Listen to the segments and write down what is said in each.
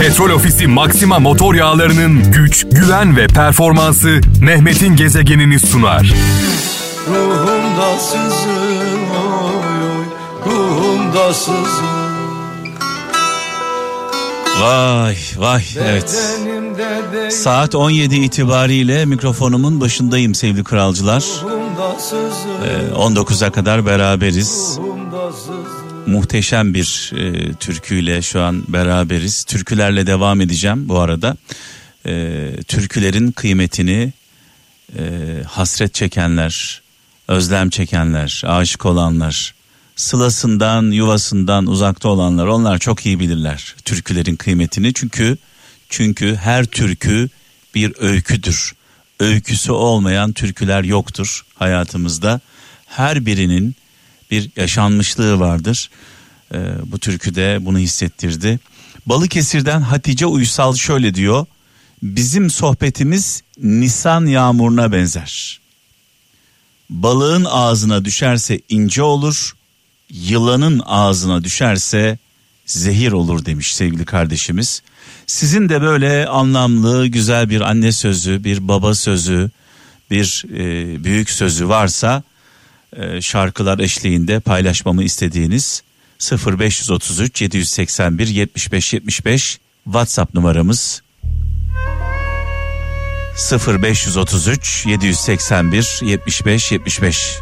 Petrol Ofisi Maxima Motor Yağları'nın güç, güven ve performansı Mehmet'in gezegenini sunar. Ruhumda sızın, oy oy, ruhumda sızın. Vay vay, evet. Saat 17 itibariyle mikrofonumun başındayım sevgili kralcılar. 19'a kadar beraberiz. Muhteşem bir türküyle şu an beraberiz. Türkülerle devam edeceğim bu arada. Türkülerin kıymetini hasret çekenler, özlem çekenler, aşık olanlar, sılasından, yuvasından uzakta olanlar, onlar çok iyi bilirler türkülerin kıymetini. Çünkü her türkü bir öyküdür. Öyküsü olmayan türküler yoktur hayatımızda. Her birinin bir yaşanmışlığı vardır. Bu türkü de bunu hissettirdi. Balıkesir'den Hatice Uysal şöyle diyor: bizim sohbetimiz Nisan yağmuruna benzer. Balığın ağzına düşerse ince olur, yılanın ağzına düşerse zehir olur demiş sevgili kardeşimiz. Sizin de böyle anlamlı, güzel bir anne sözü, bir baba sözü, bir büyük sözü varsa şarkılar eşliğinde paylaşmamı istediğiniz 0533 781 75 75 WhatsApp numaramız. 0533 781 75 75.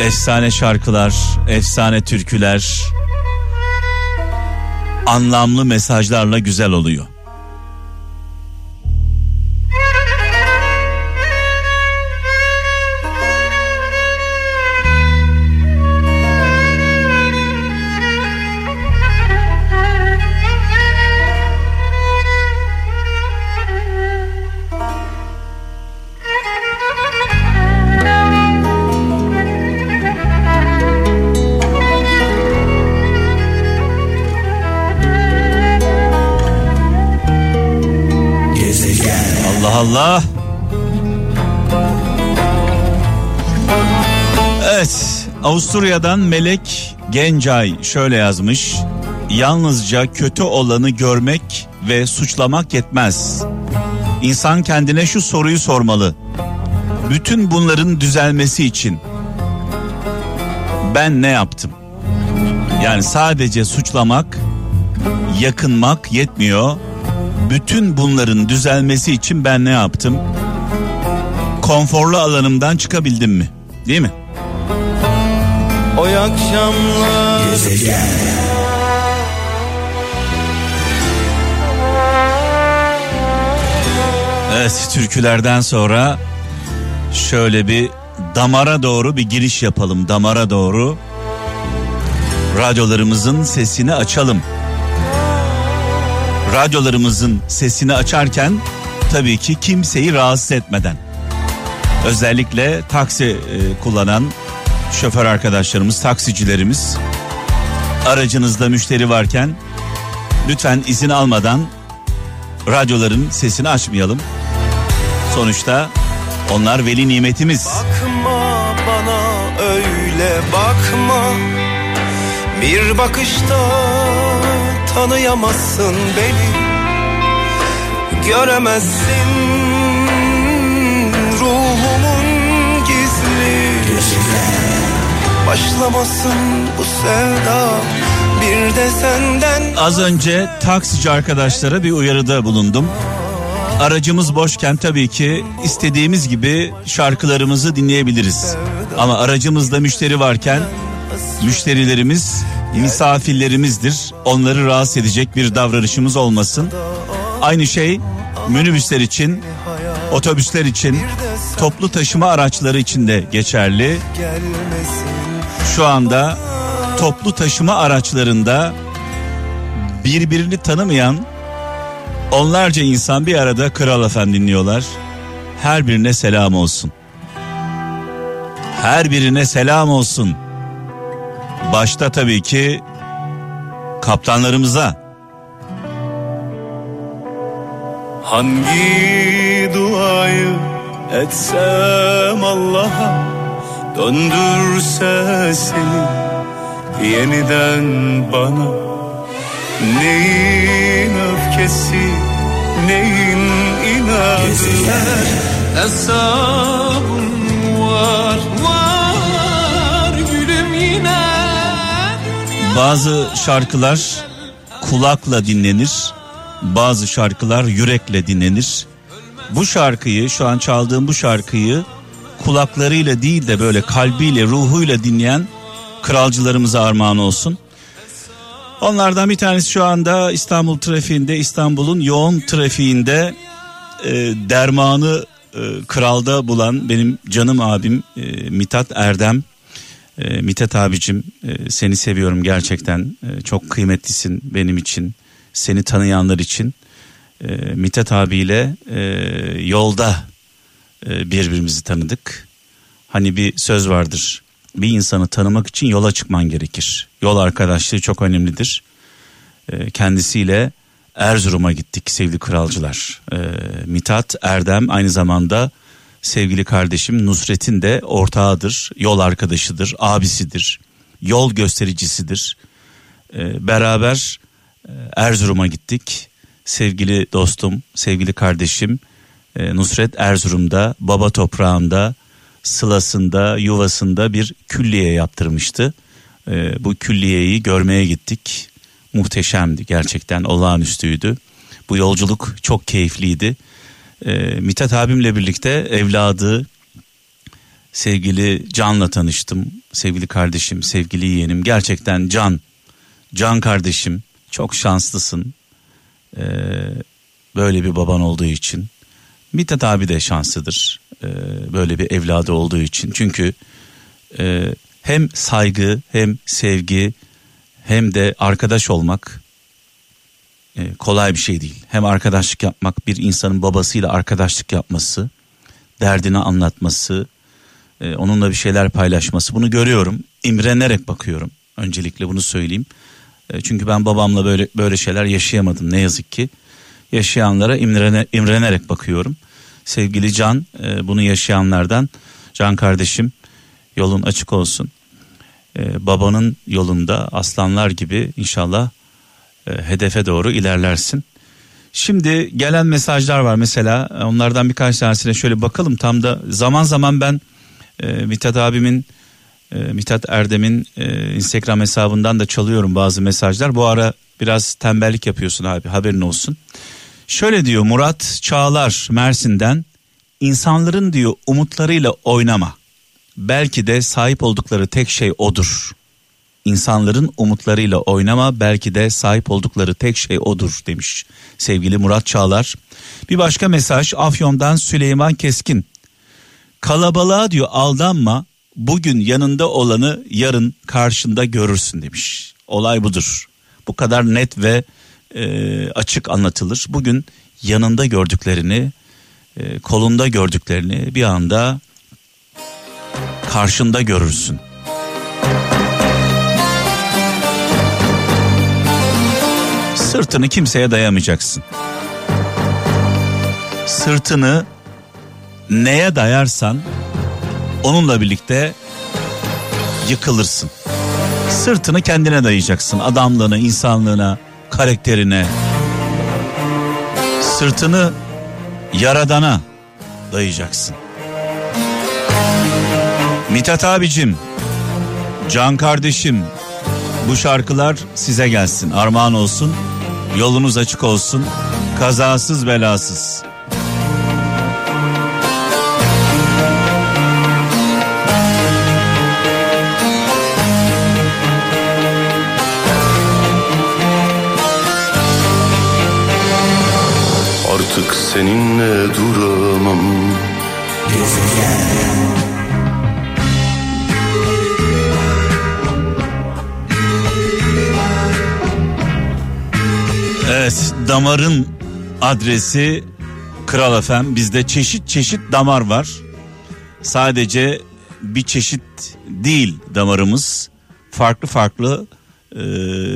Efsane şarkılar, efsane türküler anlamlı mesajlarla güzel oluyor. Allah. Evet, Avusturya'dan Melek Gencay şöyle yazmış: yalnızca kötü olanı görmek ve suçlamak yetmez. İnsan kendine şu soruyu sormalı: bütün bunların düzelmesi için ben ne yaptım? Yani sadece suçlamak, yakınmak yetmiyor. Bütün bunların düzelmesi için ben ne yaptım? Konforlu alanımdan çıkabildim mi? Değil mi? O akşamlar gezegen. Evet, türkülerden sonra şöyle bir damara doğru bir giriş yapalım. Damara doğru radyolarımızın sesini açalım. Radyolarımızın sesini açarken tabii ki kimseyi rahatsız etmeden, özellikle taksi kullanan şoför arkadaşlarımız, taksicilerimiz, aracınızda müşteri varken lütfen izin almadan radyoların sesini açmayalım. Sonuçta onlar veli nimetimiz. Bakma bana öyle, bakma bir bakışta. Tanıyamazsın beni, göremezsin ruhumun gizli gizli. Başlamasın bu sevda bir de senden. Az önce taksici arkadaşlara bir uyarıda bulundum. Aracımız boşken tabii ki istediğimiz gibi şarkılarımızı dinleyebiliriz. Ama aracımızda müşteri varken müşterilerimiz misafirlerimizdir. Onları rahatsız edecek bir davranışımız olmasın. Aynı şey minibüsler için, otobüsler için, toplu taşıma araçları için de geçerli. Şu anda toplu taşıma araçlarında birbirini tanımayan onlarca insan bir arada Kral FM dinliyorlar. Her birine selam olsun. Her birine selam olsun. Başta tabii ki kaptanlarımıza. Hangi duayı etsem Allah'a, döndürse seni yeniden bana. Neyin öfkesi, neyin inadı? Gezeler hesabım var, var gülüm yine. Bazı şarkılar kulakla dinlenir, bazı şarkılar yürekle dinlenir. Bu şarkıyı, şu an çaldığım bu şarkıyı kulaklarıyla değil de böyle kalbiyle, ruhuyla dinleyen kralcılarımıza armağan olsun. Onlardan bir tanesi şu anda İstanbul trafiğinde, İstanbul'un yoğun trafiğinde dermanı kralda bulan benim canım abim Mithat Erdem. Mithat abicim, seni seviyorum gerçekten, çok kıymetlisin benim için, seni tanıyanlar için. Mithat abiyle yolda birbirimizi tanıdık. Hani bir söz vardır, bir insanı tanımak için yola çıkman gerekir. Yol arkadaşlığı çok önemlidir. Kendisiyle Erzurum'a gittik sevgili kralcılar. Mithat Erdem aynı zamanda sevgili kardeşim Nusret'in de ortağıdır, yol arkadaşıdır, abisidir, yol göstericisidir. Beraber Erzurum'a gittik. Sevgili dostum, sevgili kardeşim Nusret Erzurum'da, baba toprağında, sılasında, yuvasında bir külliye yaptırmıştı. Bu külliyeyi görmeye gittik. Muhteşemdi gerçekten, olağanüstüydü. Bu yolculuk çok keyifliydi. Mithat abimle birlikte evladı sevgili Can'la tanıştım. Sevgili kardeşim, sevgili yeğenim, gerçekten Can kardeşim, çok şanslısın böyle bir baban olduğu için. Mithat abi de şanslıdır böyle bir evladı olduğu için. Çünkü hem saygı, hem sevgi, hem de arkadaş olmak kolay bir şey değil. Hem arkadaşlık yapmak, bir insanın babasıyla arkadaşlık yapması, derdini anlatması, onunla bir şeyler paylaşması. Bunu görüyorum, imrenerek bakıyorum. Öncelikle bunu söyleyeyim. Çünkü ben babamla böyle şeyler yaşayamadım ne yazık ki. Yaşayanlara imrenerek bakıyorum. Sevgili Can, bunu yaşayanlardan. Can kardeşim, yolun açık olsun. Babanın yolunda aslanlar gibi inşallah hedefe doğru ilerlersin. Şimdi gelen mesajlar var mesela. Onlardan birkaç tanesine şöyle bakalım. Tam da zaman zaman ben Mithat abimin, Mithat Erdem'in Instagram hesabından da çalıyorum bazı mesajlar. Bu ara biraz tembellik yapıyorsun abi, haberin olsun. Şöyle diyor Murat Çağlar Mersin'den: insanların diyor umutlarıyla oynama. Belki de sahip oldukları tek şey odur. İnsanların umutlarıyla oynama, belki de sahip oldukları tek şey odur demiş sevgili Murat Çağlar. Bir başka mesaj Afyon'dan Süleyman Keskin: kalabalığa diyor aldanma, bugün yanında olanı yarın karşında görürsün demiş. Olay budur. Bu kadar net ve açık anlatılır. Bugün yanında gördüklerini, kolunda gördüklerini bir anda karşında görürsün. Sırtını kimseye dayamayacaksın. Sırtını neye dayarsan onunla birlikte yıkılırsın. Sırtını kendine dayayacaksın. Adamlığına, insanlığına, karakterine. Sırtını Yaradan'a dayayacaksın. Mithat abicim, Can kardeşim, bu şarkılar size gelsin, armağan olsun. Yolunuz açık olsun, kazasız belasız. Artık seninle duramam. Evet, damarın adresi Kral FM. Bizde çeşit çeşit damar var. Sadece bir çeşit değil damarımız. Farklı farklı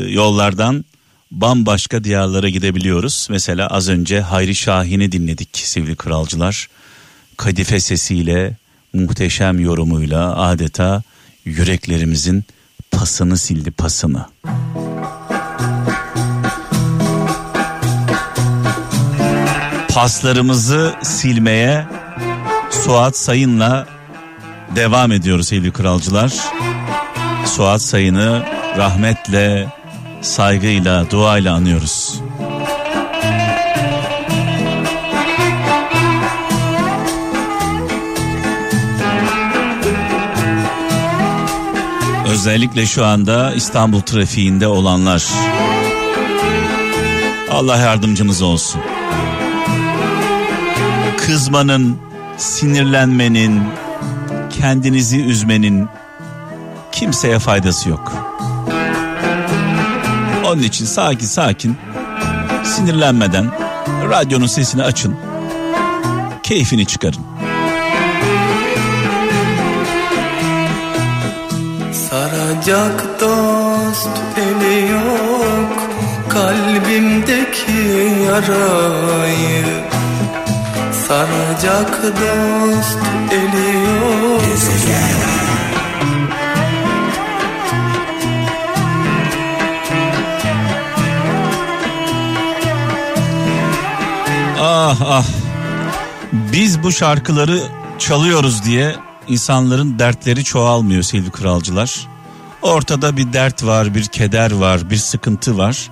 yollardan bambaşka diyarlara gidebiliyoruz. Mesela az önce Hayri Şahin'i dinledik sevgili kralcılar. Kadife sesiyle, muhteşem yorumuyla adeta yüreklerimizin pasını sildi, pasını. paslarımızı silmeye Suat Sayın'la devam ediyoruz sevgili kralcılar. Suat Sayın'ı rahmetle, saygıyla, duayla anıyoruz. Özellikle şu anda İstanbul trafiğinde olanlar, Allah yardımcımız olsun. Kızmanın, sinirlenmenin, kendinizi üzmenin kimseye faydası yok. Onun için sakin sakin, sinirlenmeden radyonun sesini açın, keyfini çıkarın. Saracak dost eli yok, kalbimdeki yarayı saracak dost eli yok. Ah ah, biz bu şarkıları çalıyoruz diye insanların dertleri çoğalmıyor sevgili kralcılar. Ortada bir dert var, bir keder var, bir sıkıntı var.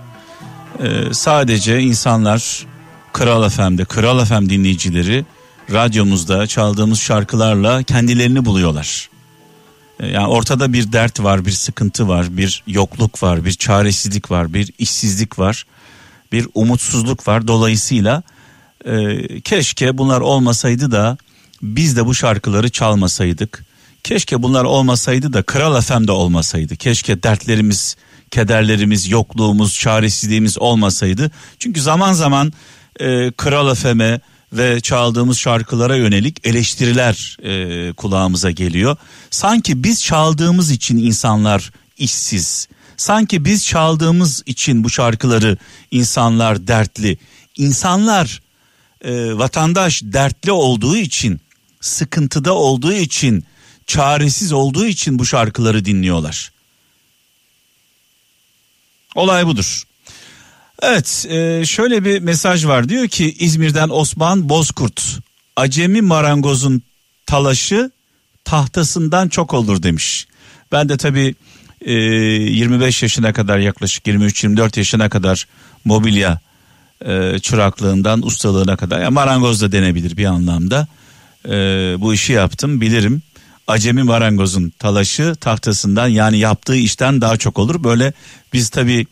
Sadece insanlar Kral FM'de, Kral FM dinleyicileri radyomuzda çaldığımız şarkılarla kendilerini buluyorlar. Yani ortada bir dert var, bir sıkıntı var, bir yokluk var, bir çaresizlik var, bir işsizlik var, bir umutsuzluk var. Dolayısıyla keşke bunlar olmasaydı da biz de bu şarkıları çalmasaydık. Keşke bunlar olmasaydı da Kral FM'de olmasaydı. Keşke dertlerimiz, kederlerimiz, yokluğumuz, çaresizliğimiz olmasaydı. Çünkü zaman zaman Kral FM'e ve çaldığımız şarkılara yönelik eleştiriler kulağımıza geliyor. Sanki biz çaldığımız için insanlar işsiz. Sanki biz çaldığımız için bu şarkıları insanlar dertli. İnsanlar, vatandaş dertli olduğu için, sıkıntıda olduğu için, çaresiz olduğu için bu şarkıları dinliyorlar. Olay budur. Evet, şöyle bir mesaj var, diyor ki İzmir'den Osman Bozkurt, acemi marangozun talaşı tahtasından çok olur demiş. Ben de tabii 25 yaşına kadar, yaklaşık 23-24 yaşına kadar mobilya çıraklığından ustalığına kadar, yani marangoz da denebilir bir anlamda, bu işi yaptım, bilirim. Acemi marangozun talaşı tahtasından, yani yaptığı işten daha çok olur. Böyle biz tabii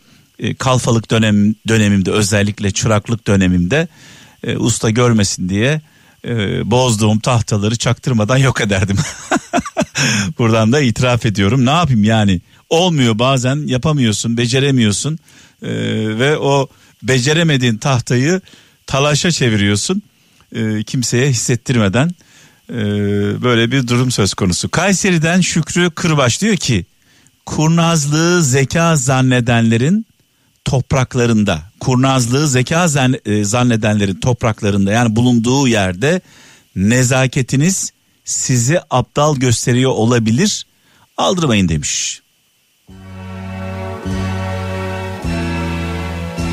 kalfalık dönemimde, özellikle çıraklık dönemimde usta görmesin diye bozduğum tahtaları çaktırmadan yok ederdim. Buradan da itiraf ediyorum. Ne yapayım yani, olmuyor, bazen yapamıyorsun, beceremiyorsun ve o beceremediğin tahtayı talaşa çeviriyorsun kimseye hissettirmeden. Böyle bir durum söz konusu. Kayseri'den Şükrü Kırbaş diyor ki kurnazlığı zeka zannedenlerin topraklarında, kurnazlığı zeka zannedenlerin topraklarında, yani bulunduğu yerde nezaketiniz sizi aptal gösteriyor olabilir, aldırmayın demiş.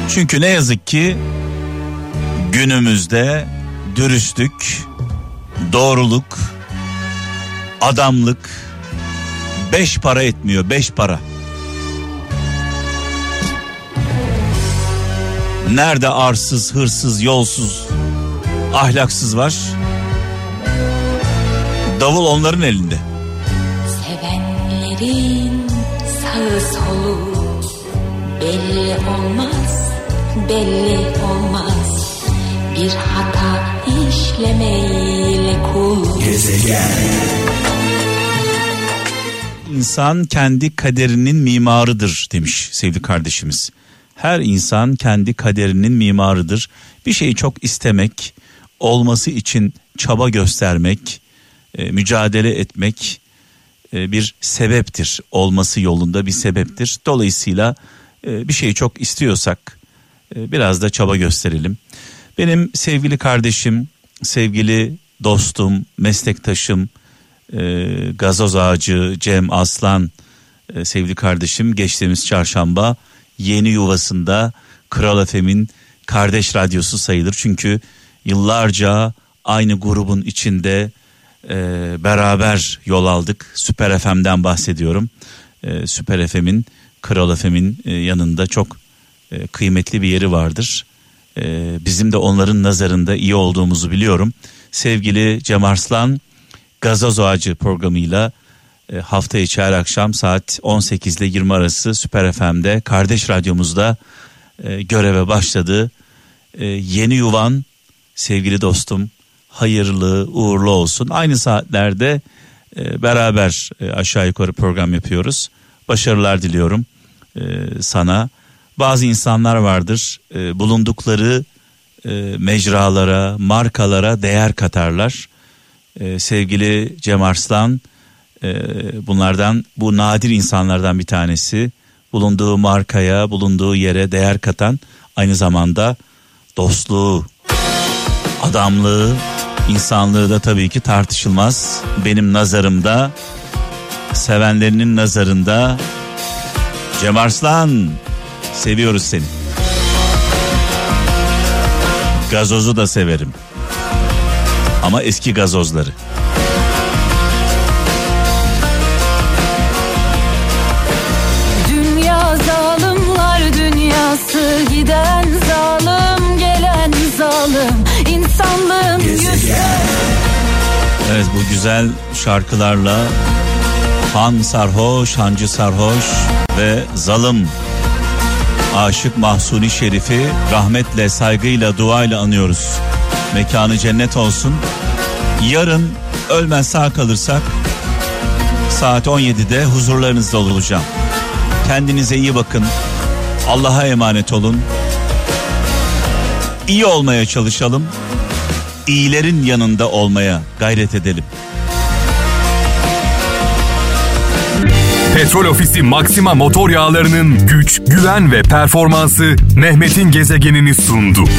Çünkü ne yazık ki günümüzde dürüstlük, doğruluk, adamlık beş para etmiyor, beş para. Nerede arsız, hırsız, yolsuz, ahlaksız var? Davul onların elinde. Sevenlerin sağı solu belli olmaz, belli olmaz. Bir hata işlemeyle kul. Gezegen. İnsan kendi kaderinin mimarıdır demiş sevgili kardeşimiz. Her insan kendi kaderinin mimarıdır. Bir şeyi çok istemek, olması için çaba göstermek, mücadele etmek bir sebeptir. Olması yolunda bir sebeptir. Dolayısıyla bir şeyi çok istiyorsak biraz da çaba gösterelim. Benim sevgili kardeşim, sevgili dostum, meslektaşım, Gazoz Ağacı Cem Arslan sevgili kardeşim geçtiğimiz çarşamba yeni yuvasında Kral Efem'in kardeş radyosu sayılır. Çünkü yıllarca aynı grubun içinde beraber yol aldık. Süper FM'den bahsediyorum. Süper FM'in, Kral FM'in yanında çok kıymetli bir yeri vardır. Bizim de onların nazarında iyi olduğumuzu biliyorum. Sevgili Cem Arslan, Gazoz Ağacı programıyla hafta içi her akşam saat 18 ile 20 arası Süper FM'de, kardeş radyomuzda göreve başladı. Yeni yuvan sevgili dostum, hayırlı uğurlu olsun. Aynı saatlerde beraber aşağı yukarı program yapıyoruz. Başarılar diliyorum sana. Bazı insanlar vardır, bulundukları mecralara, markalara değer katarlar. Sevgili Cem Arslan bunlardan, bu nadir insanlardan bir tanesi. Bulunduğu markaya, bulunduğu yere değer katan, aynı zamanda dostluğu, adamlığı, insanlığı da tabii ki tartışılmaz. Benim nazarımda, sevenlerinin nazarında Cem Arslan, seviyoruz seni. Gazozu da severim, ama eski gazozları. Dünya zalimler dünyası, giden zalim, gelen zalim, insanlığın yüzü. Evet, bu güzel şarkılarla Han sarhoş, hancı sarhoş ve zalim aşık Mahsuni Şerifi rahmetle, saygıyla, duayla anıyoruz. Mekanı cennet olsun. Yarın ölmez sağ kalırsak saat 17'de huzurlarınızda olacağım. Kendinize iyi bakın. Allah'a emanet olun. İyi olmaya çalışalım. İyilerin yanında olmaya gayret edelim. Petrol Ofisi Maxima Motor Yağları'nın güç, güven ve performansı Mehmet'in gezegenini sundu.